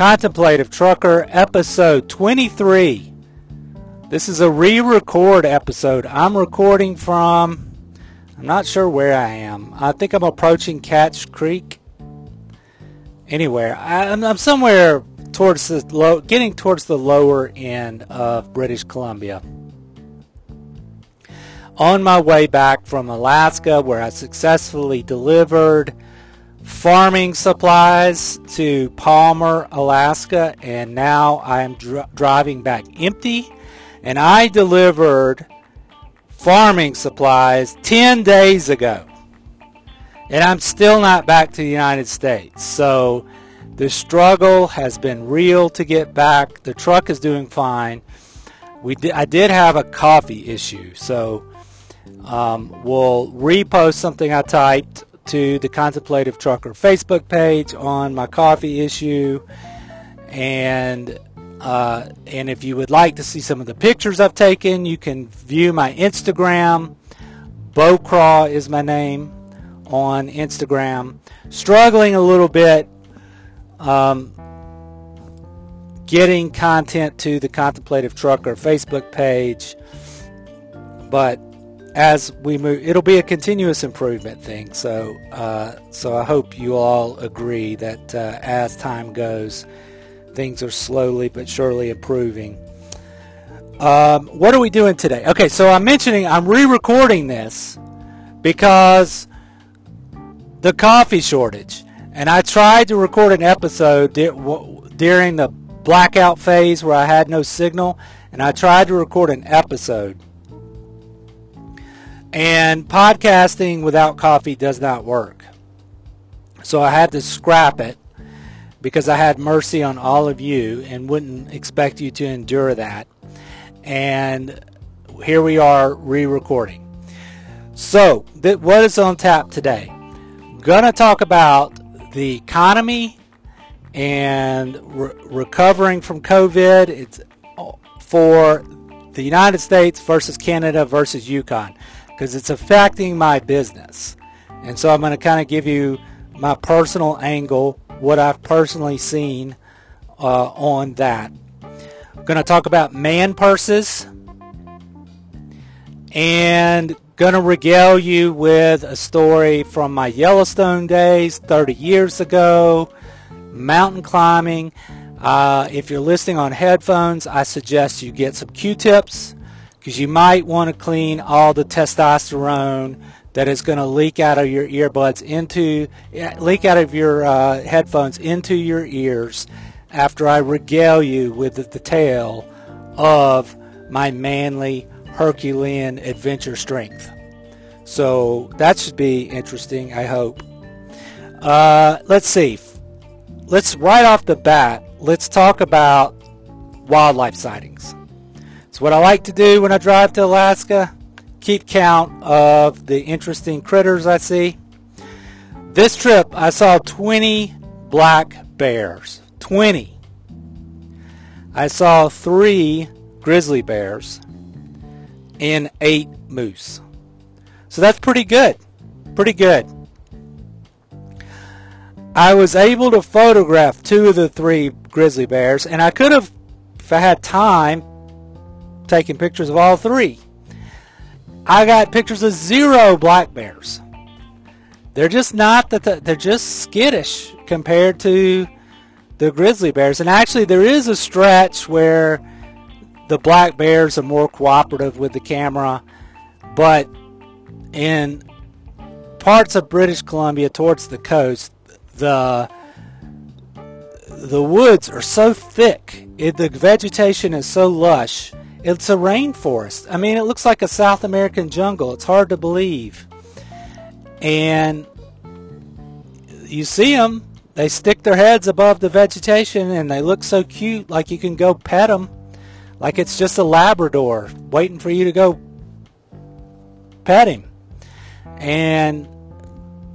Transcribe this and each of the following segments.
Contemplative Trucker, episode 23. This is a re-record episode. I'm recording from, I'm not sure where I am. I think I'm approaching Catch Creek. Anywhere. I'm somewhere towards the getting towards the lower end of British Columbia. On my way back from Alaska, where I successfully delivered farming supplies to Palmer, Alaska, and now I am driving back empty, and I delivered farming supplies 10 days ago, and I'm still not back to the United States, so the struggle has been real to get back. The truck is doing fine. I did have a coffee issue, so we'll repost something I typed to the Contemplative Trucker Facebook page on my coffee issue, and if you would like to see some of the pictures I've taken, you can view my Instagram. Bocraw is my name on Instagram. Struggling a little bit getting content to the Contemplative Trucker Facebook page, but as we move, it'll be a continuous improvement thing, so I hope you all agree that as time goes, things are slowly but surely improving. What are we doing today? Okay, so I'm re-recording this because the coffee shortage, and I tried to record an episode during the blackout phase where I had no signal, and I tried to record an episode. And podcasting without coffee does not work. So I had to scrap it because I had mercy on all of you and wouldn't expect you to endure that. And here we are re-recording. So what is on tap today? Gonna talk about the economy and recovering from COVID. It's for the United States versus Canada versus Yukon, because it's affecting my business. And so I'm going to kind of give you my personal angle, what I've personally seen on that. I'm going to talk about man purses and going to regale you with a story from my Yellowstone days 30 years ago, mountain climbing. If you're listening on headphones, I suggest you get some Q-tips, because you might want to clean all the testosterone that is going to leak out of your earbuds into, leak out of your headphones into your ears after I regale you with the tale of my manly Herculean adventure strength. So that should be interesting, I hope. Let's see. Let's right off the bat, let's talk about wildlife sightings. What I like to do when I drive to Alaska, keep count of the interesting critters I see. This trip, I saw 20 black bears. 20. I saw 3 grizzly bears and 8 moose. So that's pretty good. Pretty good. I was able to photograph 2 of the 3 grizzly bears, and I could have, if I had time, taking pictures of all 3. I got pictures of 0 black bears. They're just not that, they're just skittish compared to the grizzly bears. And actually, there is a stretch where the black bears are more cooperative with the camera, but in parts of British Columbia towards the coast, the woods are so thick, the vegetation is so lush. It's a rainforest. I mean, it looks like a South American jungle. It's hard to believe. And you see them. They stick their heads above the vegetation, and they look so cute, like you can go pet them. Like it's just a Labrador waiting for you to go pet him.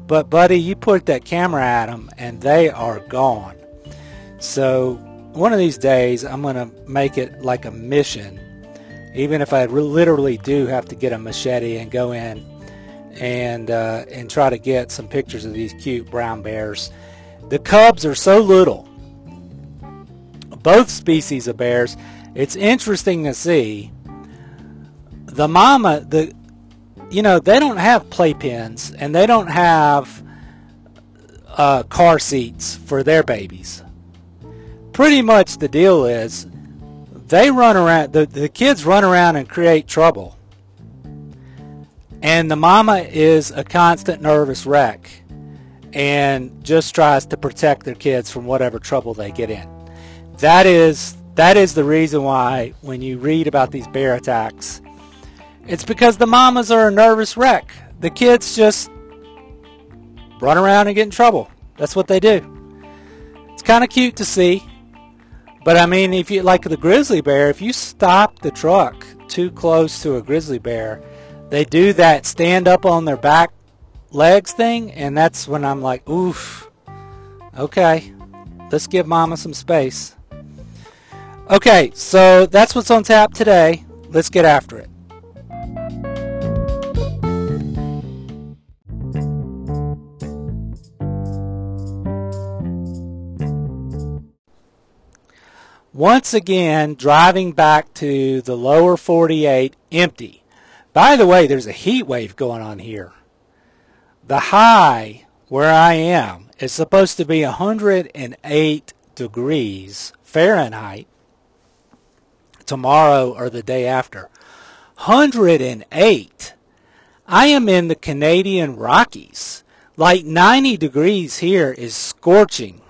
But, buddy, you put that camera at them, and they are gone. So one of these days, I'm going to make it like a mission, even if I literally do have to get a machete and go in and try to get some pictures of these cute brown bears. The cubs are so little. both species of bears. It's interesting to see. The mama, they don't have playpens, and they don't have car seats for their babies. Pretty much the deal is they run around, the kids run around and create trouble. And the mama is a constant nervous wreck and just tries to protect their kids from whatever trouble they get in. That is the reason why when you read about these bear attacks, it's because the mamas are a nervous wreck. The kids just run around and get in trouble. That's what they do. It's kind of cute to see. But I mean, if you like the grizzly bear, if you stop the truck too close to a grizzly bear, they do that stand up on their back legs thing, and that's when I'm like, oof, okay, let's give mama some space. Okay, so that's what's on tap today. Let's get after it. Once again, driving back to the lower 48 empty. By the way, there's a heat wave going on here. The high where I am is supposed to be 108 degrees Fahrenheit tomorrow or the day after. 108. I am in the Canadian Rockies. Like 90 degrees here is scorching.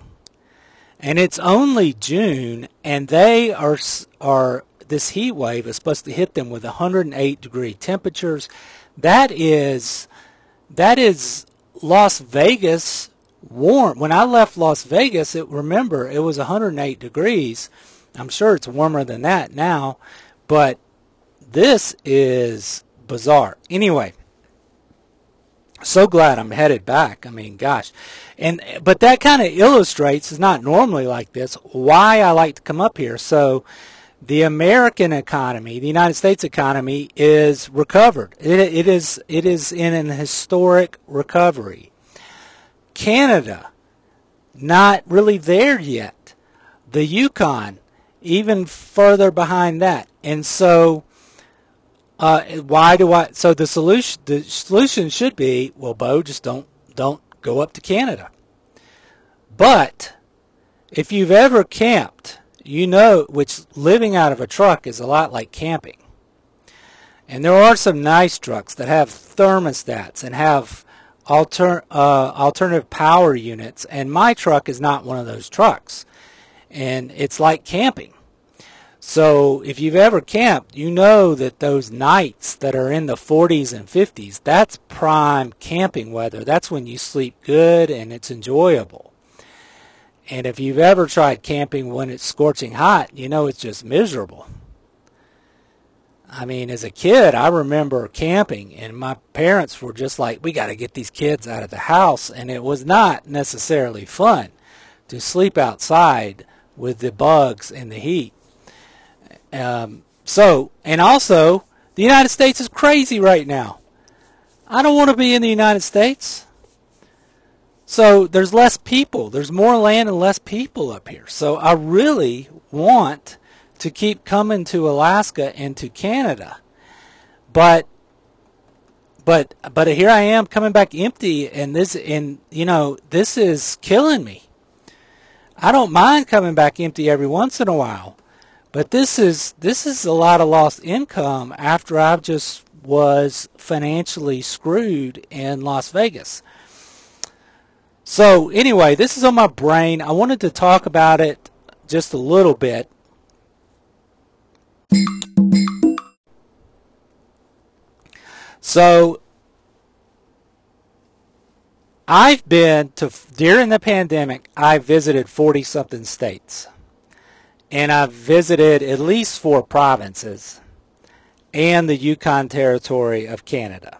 And it's only June, and they are this heat wave is supposed to hit them with 108 degree temperatures. That is Las Vegas warm. When I left Las Vegas, it was 108 degrees. I'm sure it's warmer than that now, but this is bizarre. Anyway, so glad I'm headed back. I mean, gosh. But that kind of illustrates, it's not normally like this, why I like to come up here. So the American economy, the United States economy, is recovered. It is in an historic recovery. Canada, not really there yet. The Yukon, even further behind that. And so so the solution should be, well, Bo, just don't go up to Canada. But if you've ever camped, which living out of a truck is a lot like camping. And there are some nice trucks that have thermostats and have alternative power units. And my truck is not one of those trucks. And it's like camping. So if you've ever camped, that those nights that are in the 40s and 50s, that's prime camping weather. That's when you sleep good and it's enjoyable. And if you've ever tried camping when it's scorching hot, it's just miserable. I mean, as a kid, I remember camping, and my parents were just like, we got to get these kids out of the house. And it was not necessarily fun to sleep outside with the bugs and the heat. And also, the United States is crazy right now. I don't want to be in the United States. So there's less people. There's more land and less people up here. So I really want to keep coming to Alaska and to Canada. But here I am coming back empty, and this is killing me. I don't mind coming back empty every once in a while. But this is a lot of lost income after I just was financially screwed in Las Vegas. So anyway, this is on my brain. I wanted to talk about it just a little bit. So I've been to, during the pandemic, I visited 40-something states. And I've visited at least 4 provinces and the Yukon Territory of Canada.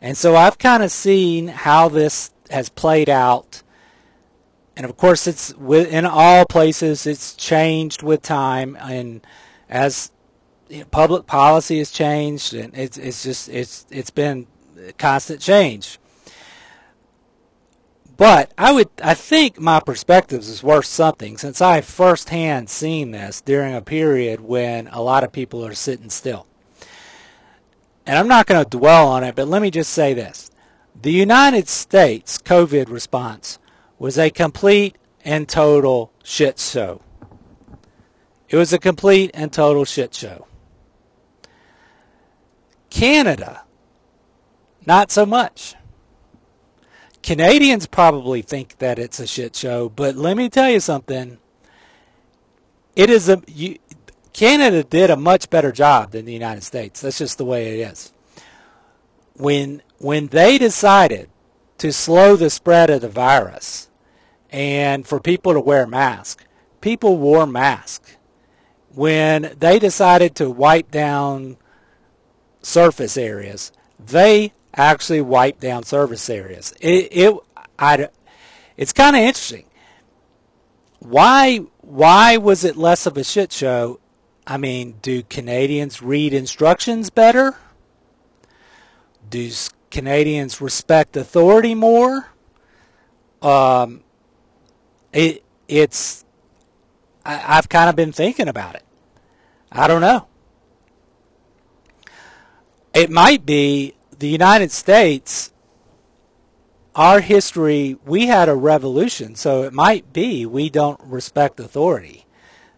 And so I've kind of seen how this has played out. And of course, in all places, it's changed with time. And as public policy has changed, and it's been constant change. But I think my perspectives is worth something, since I have firsthand seen this during a period when a lot of people are sitting still. And I'm not going to dwell on it, but let me just say this. The United States COVID response was a complete and total shit show. It was a complete and total shit show. Canada, not so much. Canadians probably think that it's a shit show, but let me tell you something. Canada did a much better job than the United States. That's just the way it is. When they decided to slow the spread of the virus and for people to wear masks, people wore masks. When they decided to wipe down surface areas, they actually wiped down surface areas. It's kind of interesting. Why was it less of a shit show? I mean, do Canadians read instructions better? Do Canadians respect authority more? I've kind of been thinking about it. I don't know. It might be the United States, our history, we had a revolution, so it might be we don't respect authority.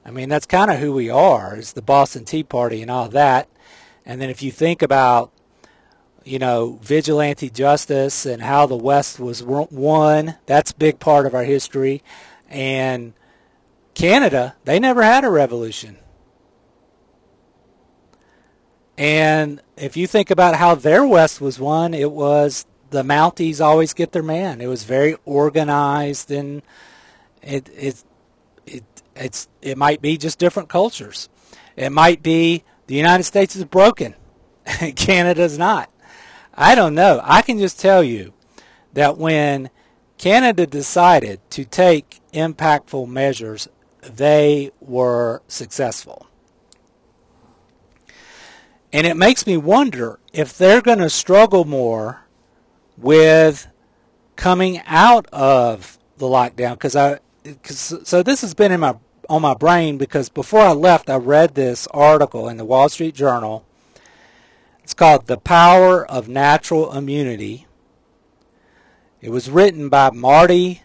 I mean, that's kind of who we are, is the Boston Tea Party and all that. And then if you think about, you know, vigilante justice and how the West was won, that's a big part of our history. And Canada, they never had a revolution. And if you think about how their West was won, it was the Mounties always get their man. It was very organized, and it might be just different cultures. It might be the United States is broken, Canada's not. I don't know. I can just tell you that when Canada decided to take impactful measures, they were successful. And it makes me wonder if they're going to struggle more with coming out of the lockdown. So this has been on my brain, because before I left, I read this article in the Wall Street Journal. It's called The Power of Natural Immunity. It was written by Marty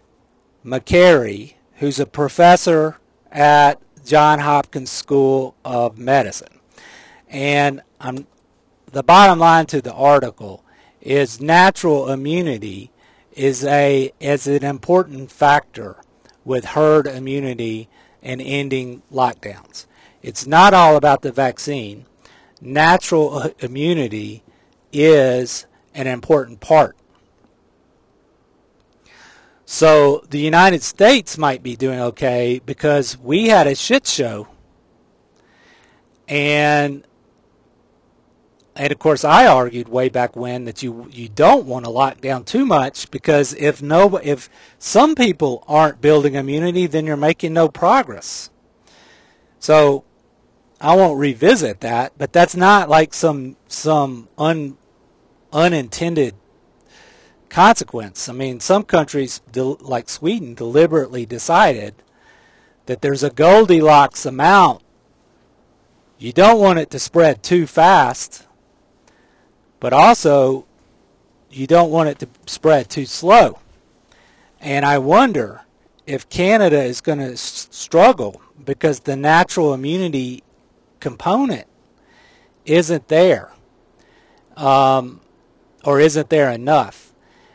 McCary, who's a professor at John Hopkins School of Medicine. And the bottom line to the article is natural immunity is an important factor with herd immunity and ending lockdowns. It's not all about the vaccine. Natural immunity is an important part. So the United States might be doing okay because we had a shit show. And of course, I argued way back when that you don't want to lock down too much, because if some people aren't building immunity, then you're making no progress. So I won't revisit that, but that's not like some unintended consequence. I mean, some countries like Sweden deliberately decided that there's a Goldilocks amount. You don't want it to spread too fast, but also, you don't want it to spread too slow. And I wonder if Canada is going to struggle because the natural immunity component isn't there, or isn't there enough.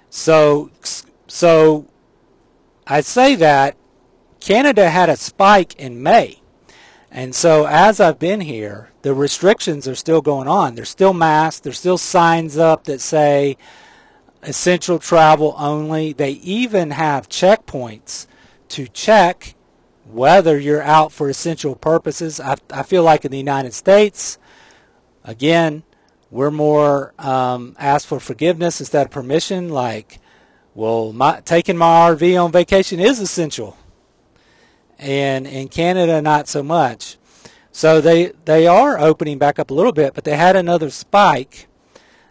So I say that Canada had a spike in May. And so as I've been here, the restrictions are still going on. There's still masks. There's still signs up that say essential travel only. They even have checkpoints to check whether you're out for essential purposes. I feel like in the United States, again, we're more asked for forgiveness instead of permission. Like, well, taking my RV on vacation is essential. And in Canada, not so much. So they are opening back up a little bit, but they had another spike.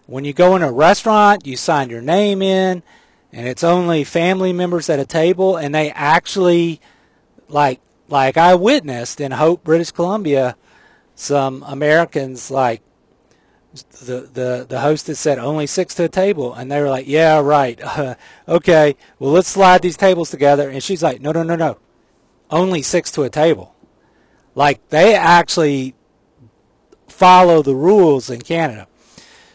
When you go in a restaurant, you sign your name in, and it's only family members at a table, and they actually, like I witnessed in Hope, British Columbia, some Americans, like the hostess said, only six to a table, and they were like, yeah, right, okay, well, let's slide these tables together, and she's like, no, only six to a table. Like, they actually follow the rules in Canada.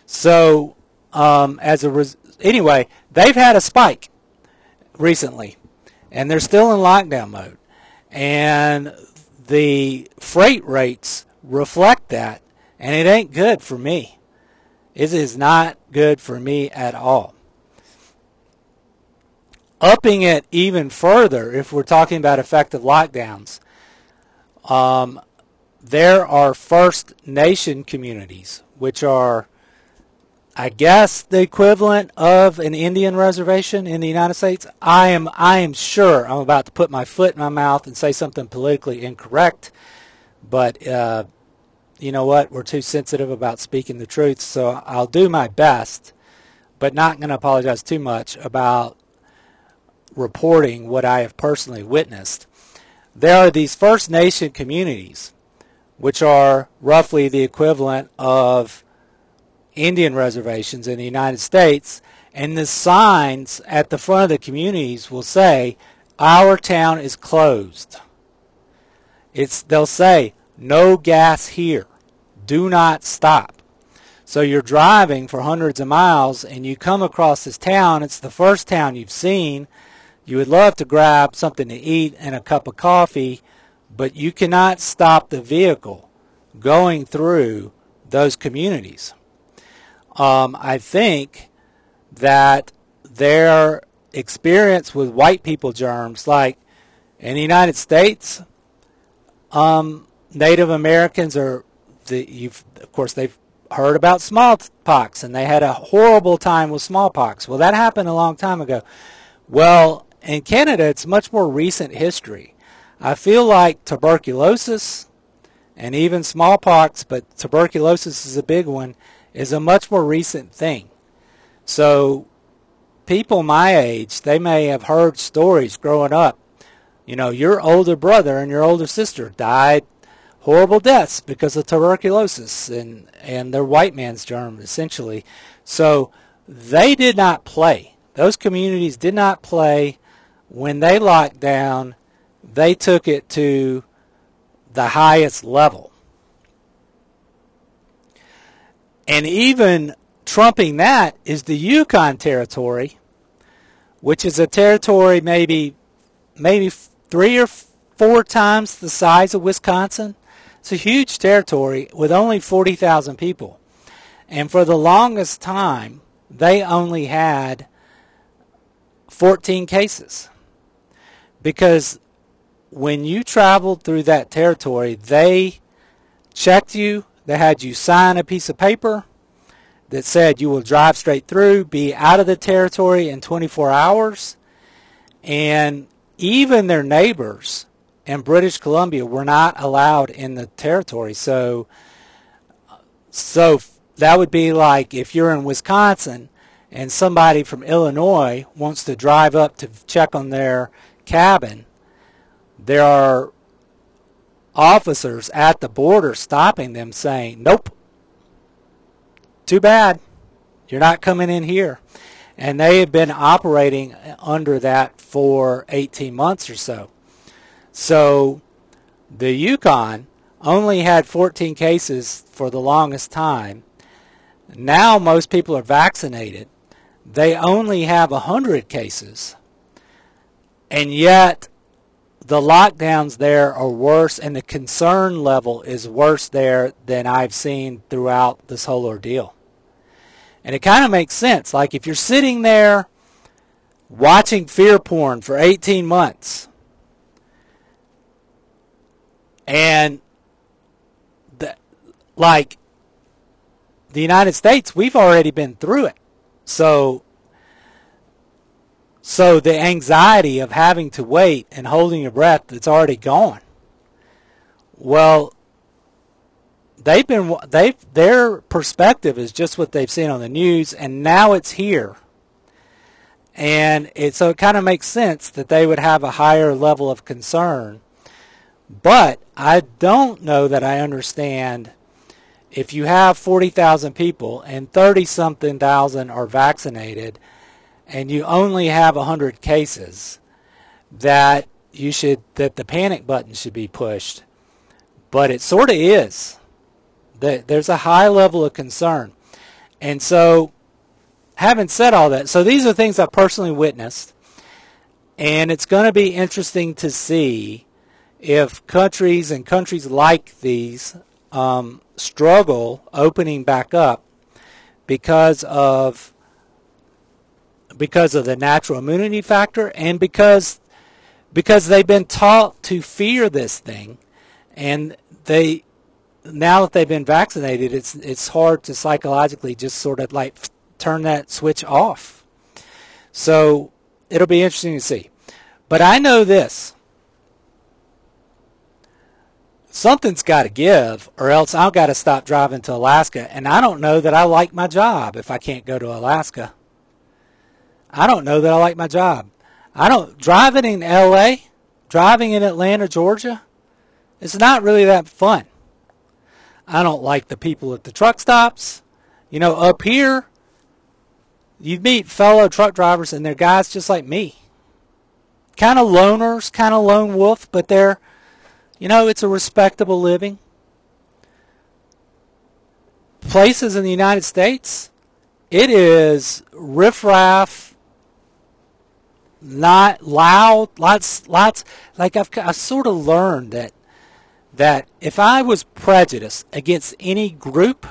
So, anyway, they've had a spike recently, and they're still in lockdown mode. And the freight rates reflect that, and it ain't good for me. It is not good for me at all. Upping it even further, if we're talking about effective lockdowns, there are First Nation communities, which are, I guess, the equivalent of an Indian reservation in the United States. I am sure I'm about to put my foot in my mouth and say something politically incorrect, but you know what? We're too sensitive about speaking the truth, so I'll do my best, but not going to apologize too much about reporting what I have personally witnessed. There are these First Nation communities, which are roughly the equivalent of Indian reservations in the United States, and the signs at the front of the communities will say, our town is closed. They'll say, no gas here. Do not stop. So you're driving for hundreds of miles, and you come across this town. It's the first town you've seen. You would love to grab something to eat and a cup of coffee, but you cannot stop the vehicle going through those communities. I think that their experience with white people germs, like in the United States, Native Americans are, of course, they've heard about smallpox, and they had a horrible time with smallpox. Well, that happened a long time ago. Well, in Canada, it's much more recent history. I feel like tuberculosis and even smallpox, but tuberculosis is a big one, is a much more recent thing. So people my age, they may have heard stories growing up. You know, your older brother and your older sister died horrible deaths because of tuberculosis and their white man's germ, essentially. So they did not play. Those communities did not play. When they locked down, they took it to the highest level. And even trumping that is the Yukon Territory, which is a territory maybe 3 or 4 times the size of Wisconsin. It's a huge territory with only 40,000 people. And for the longest time, they only had 14 cases. Because when you traveled through that territory, they checked you. They had you sign a piece of paper that said you will drive straight through, be out of the territory in 24 hours. And even their neighbors in British Columbia were not allowed in the territory. So that would be like if you're in Wisconsin and somebody from Illinois wants to drive up to check on their cabin, there are officers at the border stopping them, saying, nope, too bad, you're not coming in here. And they have been operating under that for 18 months or so. So the Yukon only had 14 cases for the longest time. Now most people are vaccinated. They only have 100 cases. And yet the lockdowns there are worse, and the concern level is worse there than I've seen throughout this whole ordeal. And it kind of makes sense. Like, if you're sitting there watching fear porn for 18 months, and like the United States, we've already been through it. So the anxiety of having to wait and holding your breath, that's already gone. Well, their perspective is just what they've seen on the news, and now it's here. And so it kind of makes sense that they would have a higher level of concern. But I don't know that I understand, if you have 40,000 people and 30-something thousand are vaccinated and you only have 100 cases, that the panic button should be pushed. But it sort of is. There's a high level of concern. And so, having said all that, so these are things I personally witnessed, and it's going to be interesting to see if countries and countries like these struggle opening back up because of the natural immunity factor, and because they've been taught to fear this thing, and they, now that they've been vaccinated, it's hard to psychologically just sort of like turn that switch off. So it'll be interesting to see. But I know this. Something's got to give, or else I've got to stop driving to Alaska. And I don't know that I like my job if I can't go to Alaska. I don't know that I like my job. Driving in L.A., driving in Atlanta, Georgia, it's not really that fun. I don't like the people at the truck stops. You know, up here, you meet fellow truck drivers, and they're guys just like me. Kind of loners, kind of lone wolf, but they're, you know, it's a respectable living. Places in the United States, it is riffraff, not loud, lots. Like I sort of learned that if I was prejudiced against any group,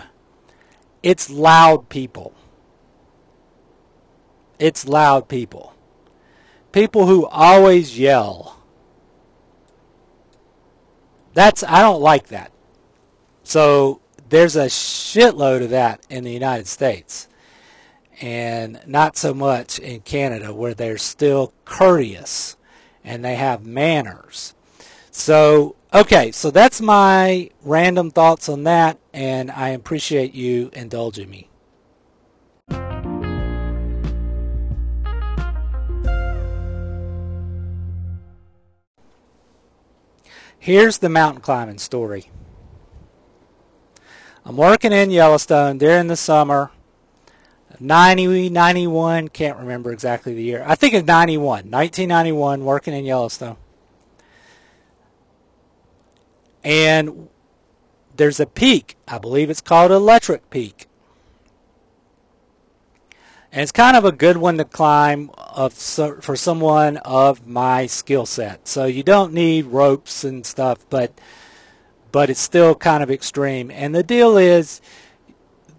it's loud people. It's loud people. People who always yell. I don't like that. So there's a shitload of that in the United States. And not so much in Canada, where they're still courteous and they have manners. So, okay, so that's my random thoughts on that, and I appreciate you indulging me. Here's the mountain climbing story. I'm working in Yellowstone during the summer, 90, 91, can't remember exactly the year. I think it's 1991, working in Yellowstone. And there's a peak. I believe it's called Electric Peak. And it's kind of a good one to climb for someone of my skill set. So you don't need ropes and stuff, but it's still kind of extreme. And the deal is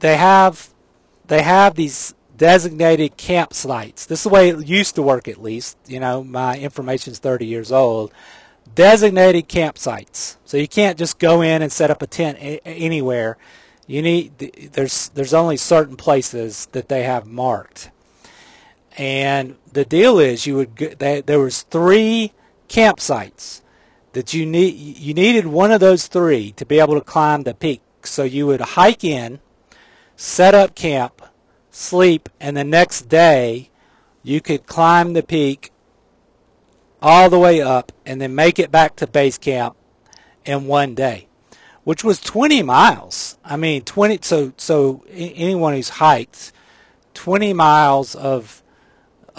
they have these designated campsites. This is the way it used to work, at least. You know, my information's 30 years old. Designated campsites, so you can't just go in and set up a tent anywhere. You need, there's only certain places that they have marked, and the deal is there was 3 campsites that you needed one of those 3 to be able to climb the peak. So you would hike in, set up camp, sleep, and the next day you could climb the peak all the way up and then make it back to base camp in one day, which was 20 miles. I mean, 20. So anyone who's hiked 20 miles of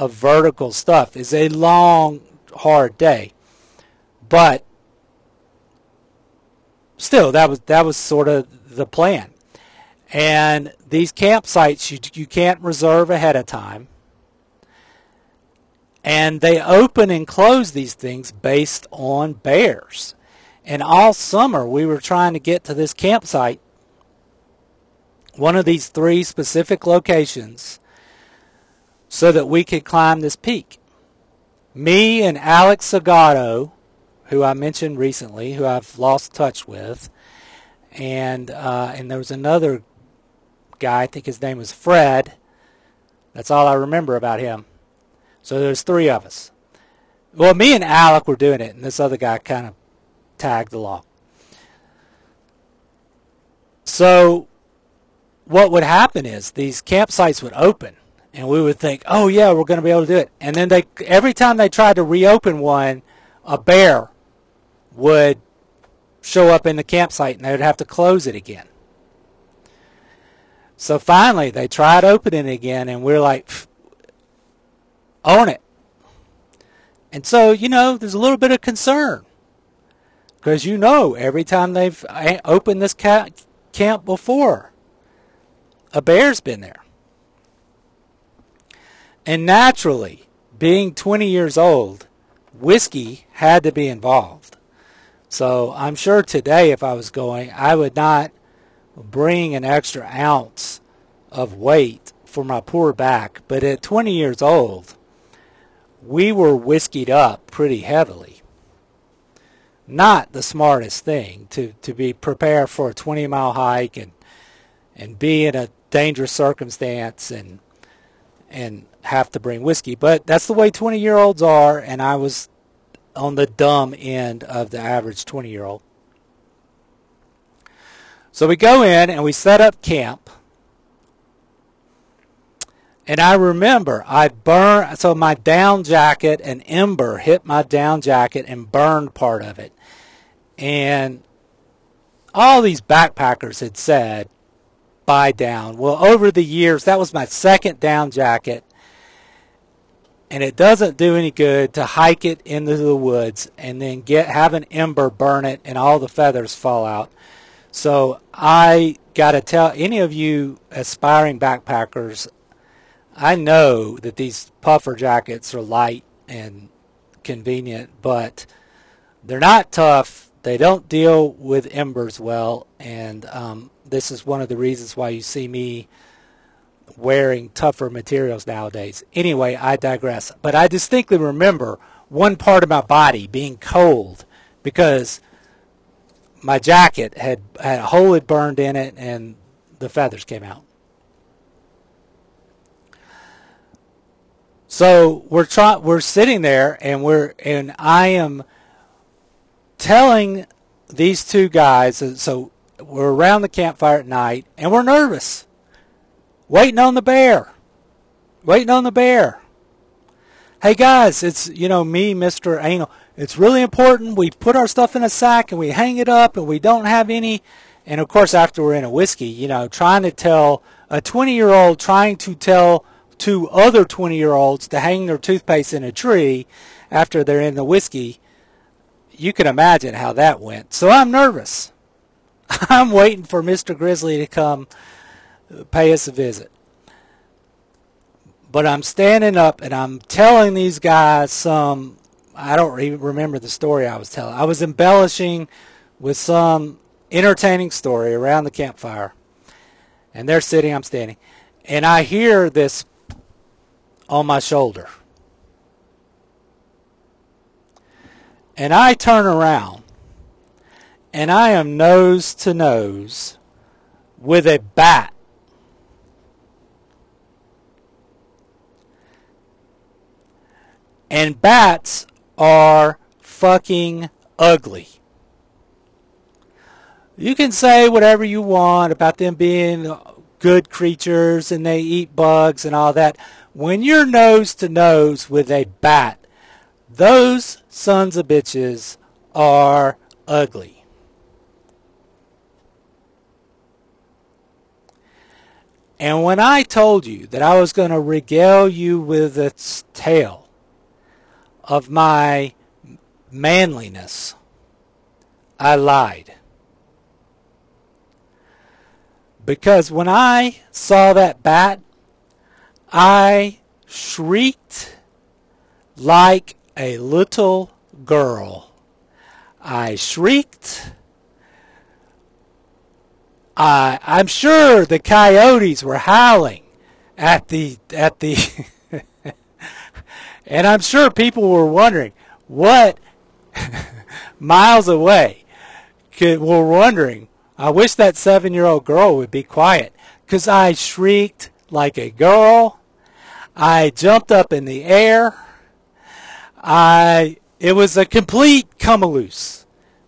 vertical stuff is a long, hard day. But still, that was sort of the plan. And these campsites, you can't reserve ahead of time. And they open and close these things based on bears. And all summer we were trying to get to this campsite, one of these 3 specific locations, so that we could climb this peak. Me and Alex Sagato, who I mentioned recently, who I've lost touch with, and there was another guy, I think his name was Fred. That's all I remember about him. So there's 3 of us. Well, me and Alec were doing it, and this other guy kind of tagged along. So what would happen is these campsites would open, And we would think, oh, yeah, we're going to be able to do it. And then they, every time they tried to reopen one, a bear would show up in the campsite and they would have to close it again. So finally, they tried opening it again, and we're like, own it. And so, you know, there's a little bit of concern. Because, you know, every time they've opened this camp before, a bear's been there. And naturally, being 20 years old, whiskey had to be involved. So I'm sure today if I was going, I would not bring an extra ounce of weight for my poor back. But at 20 years old, we were whiskeyed up pretty heavily. Not the smartest thing to be prepared for a 20-mile hike and be in a dangerous circumstance and have to bring whiskey. But that's the way 20-year-olds are, and I was on the dumb end of the average 20-year-old. So we go in and we set up camp. And I remember I burned, so my down jacket, an ember hit my down jacket and burned part of it. And all these backpackers had said, buy down. Well, over the years, that was my second down jacket. And it doesn't do any good to hike it into the woods and then have an ember burn it and all the feathers fall out. So I got to tell any of you aspiring backpackers, I know that these puffer jackets are light and convenient, but they're not tough. They don't deal with embers well, and this is one of the reasons why you see me wearing tougher materials nowadays. Anyway, I digress. But I distinctly remember one part of my body being cold because my jacket had a hole had burned in it and the feathers came out. So we're sitting there and I am telling these two guys, and so we're around the campfire at night and we're nervous. Waiting on the bear. Hey guys, it's, you know, me, Mr. Angle. It's really important. We put our stuff in a sack and we hang it up and we don't have any. And of course, after we're in a whiskey, you know, trying to tell a 20-year-old trying to tell two other 20-year-olds to hang their toothpaste in a tree after they're in the whiskey. You can imagine how that went. So I'm nervous. I'm waiting for Mr. Grizzly to come pay us a visit. But I'm standing up and I'm telling these guys some, I don't even remember the story I was telling. I was embellishing with some entertaining story around the campfire. And they're sitting, I'm standing. And I hear this on my shoulder. And I turn around and I am nose to nose with a bat. And bats are fucking ugly. You can say whatever you want about them being good creatures and they eat bugs and all that. When you're nose to nose with a bat, those sons of bitches are ugly. And when I told you that I was going to regale you with its tale of my manliness, I lied. Because when I saw that bat, I shrieked like a little girl. I shrieked. I'm sure the coyotes were howling at the and I'm sure people were wondering what miles away were wondering. I wish that 7-year-old girl would be quiet, because I shrieked like a girl. I jumped up in the air. It was a complete come-a-loose,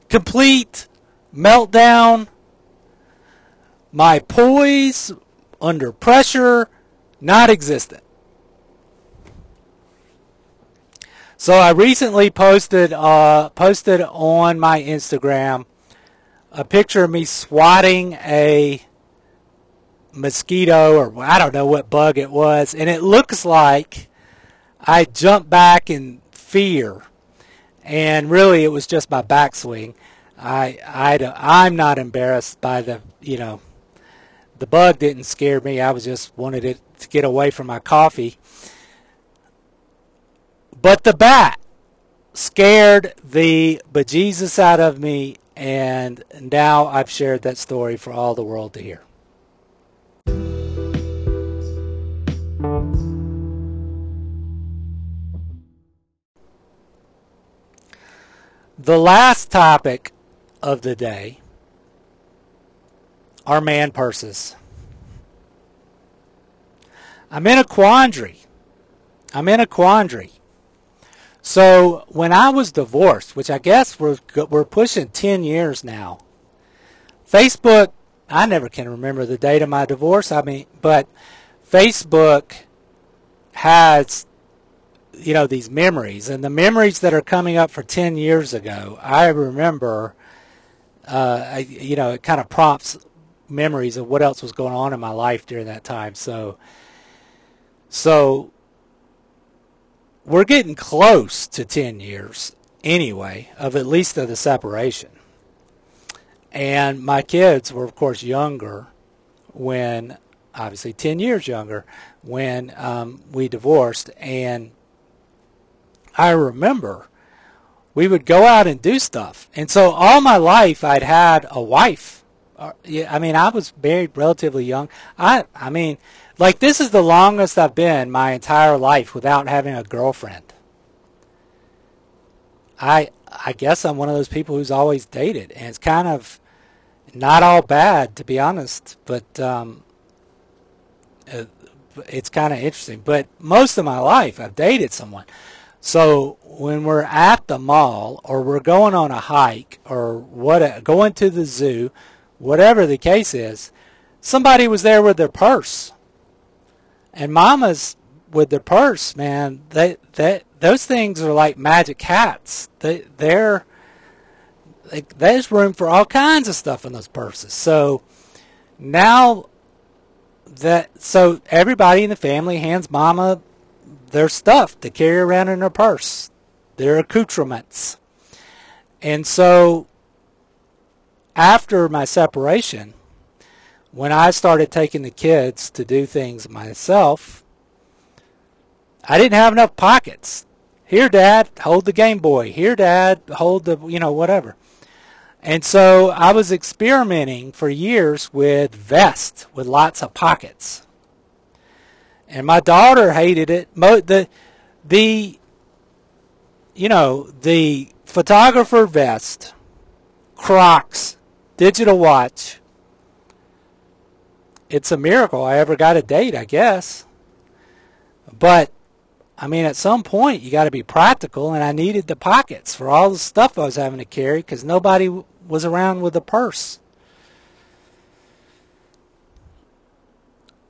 complete meltdown. My poise under pressure, not existent. So I recently posted on my Instagram a picture of me swatting a mosquito, or I don't know what bug it was, and it looks like I jumped back in fear, and really it was just my backswing. I'm not embarrassed by the, you know, the bug didn't scare me. I was just wanted it to get away from my coffee. But the bat scared the bejesus out of me, and now I've shared that story for all the world to hear. The last topic of the day are man purses. I'm in a quandary. So when I was divorced, which I guess we're pushing 10 years now, Facebook, I never can remember the date of my divorce. I mean, but Facebook has, you know, these memories, and the memories that are coming up for 10 years ago, I remember, you know, it kind of prompts memories of what else was going on in my life during that time. So we're getting close to 10 years anyway, of at least of the separation. And my kids were, of course, younger when, obviously 10 years younger, when we divorced. And I remember we would go out and do stuff. And so all my life I'd had a wife. I mean, I was married relatively young. I mean, like, this is the longest I've been my entire life without having a girlfriend. I guess I'm one of those people who's always dated, and it's kind of not all bad, to be honest, but it's kind of interesting. But most of my life I've dated someone. So when we're at the mall, or we're going on a hike, or going to the zoo, whatever the case is, somebody was there with their purse. And mamas with their purse, man, those things are like magic hats. There's room for all kinds of stuff in those purses. So now so everybody in the family hands mama their stuff to carry around in their purse, their accoutrements. And so after my separation, when I started taking the kids to do things myself, I didn't have enough pockets. Here, Dad, hold the Game Boy. Here, Dad, hold the, you know, whatever. And so I was experimenting for years with vests with lots of pockets. And my daughter hated it. The photographer vest, Crocs, digital watch. It's a miracle I ever got a date, I guess. But, I mean, at some point, you got to be practical, and I needed the pockets for all the stuff I was having to carry because nobody was around with a purse.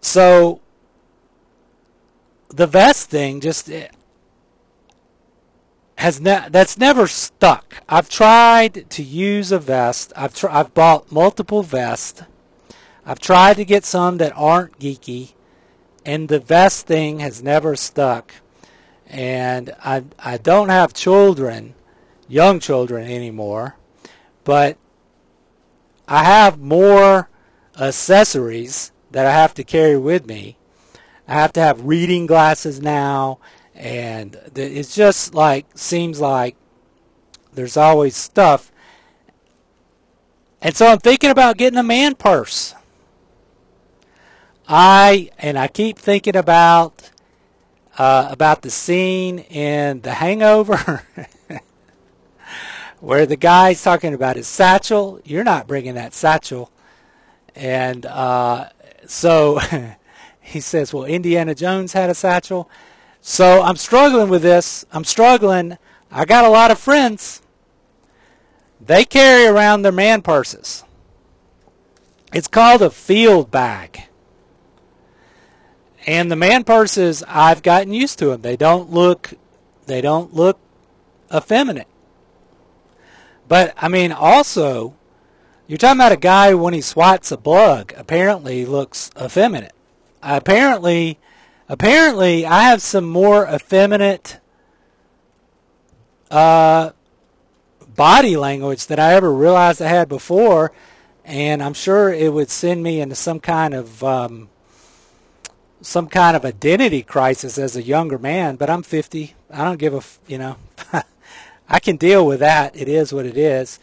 So, the vest thing just that's never stuck. I've tried to use a vest. I've bought multiple vests. I've tried to get some that aren't geeky, and the vest thing has never stuck. And I don't have children, young children anymore, but I have more accessories that I have to carry with me. I have to have reading glasses now, and it's just like, seems like there's always stuff. And so I'm thinking about getting a man purse. I keep thinking about the scene in The Hangover where the guy's talking about his satchel. You're not bringing that satchel. And so he says, well, Indiana Jones had a satchel. So I'm struggling with this. I got a lot of friends. They carry around their man purses. It's called a field bag. And the man purses, I've gotten used to them. They don't look They don't look effeminate. But, I mean, also, you're talking about a guy who, when he swats a bug, apparently looks effeminate. Apparently, I have some more effeminate body language than I ever realized I had before, and I'm sure it would send me into some kind of identity crisis as a younger man. But I'm 50. I don't give a I can deal with that. It is what it is.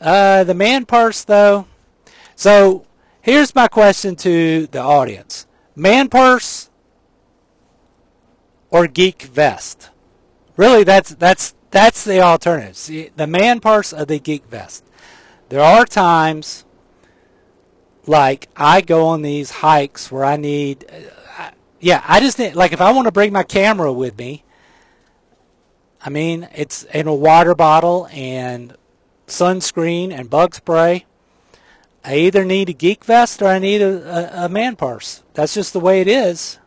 The man parts, though. So here's my question to the audience: man purse or geek vest? Really, that's the alternative. See, the man purse or the geek vest. There are times, like, I go on these hikes where I need, I just need, like, if I want to bring my camera with me, I mean, it's in a water bottle and sunscreen and bug spray. I either need a geek vest or I need a man purse. That's just the way it is.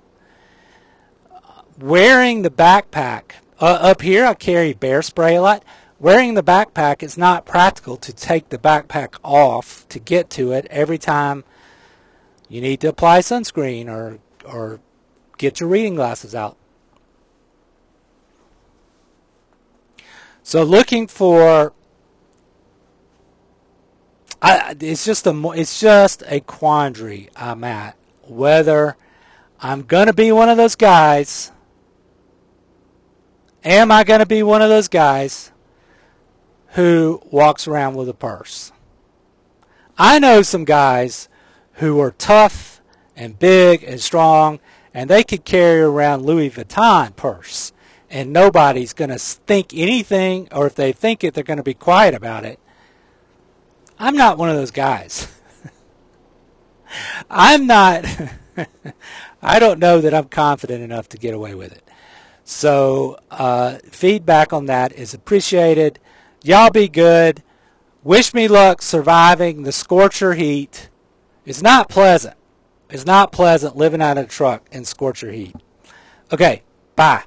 Wearing the backpack, up here I carry bear spray a lot. Wearing the backpack, it's not practical to take the backpack off to get to it every time you need to apply sunscreen or get your reading glasses out. So looking for... It's just a quandary I'm at, whether I'm going to be one of those guys. Am I going to be one of those guys who walks around with a purse? I know some guys who are tough and big and strong, and they could carry around Louis Vuitton purse, and nobody's going to think anything, or if they think it, they're going to be quiet about it. I'm not one of those guys. I'm not, I don't know that I'm confident enough to get away with it. So feedback on that is appreciated. Y'all be good. Wish me luck surviving the scorcher heat. It's not pleasant. It's not pleasant living out of a truck in scorcher heat. Okay, bye.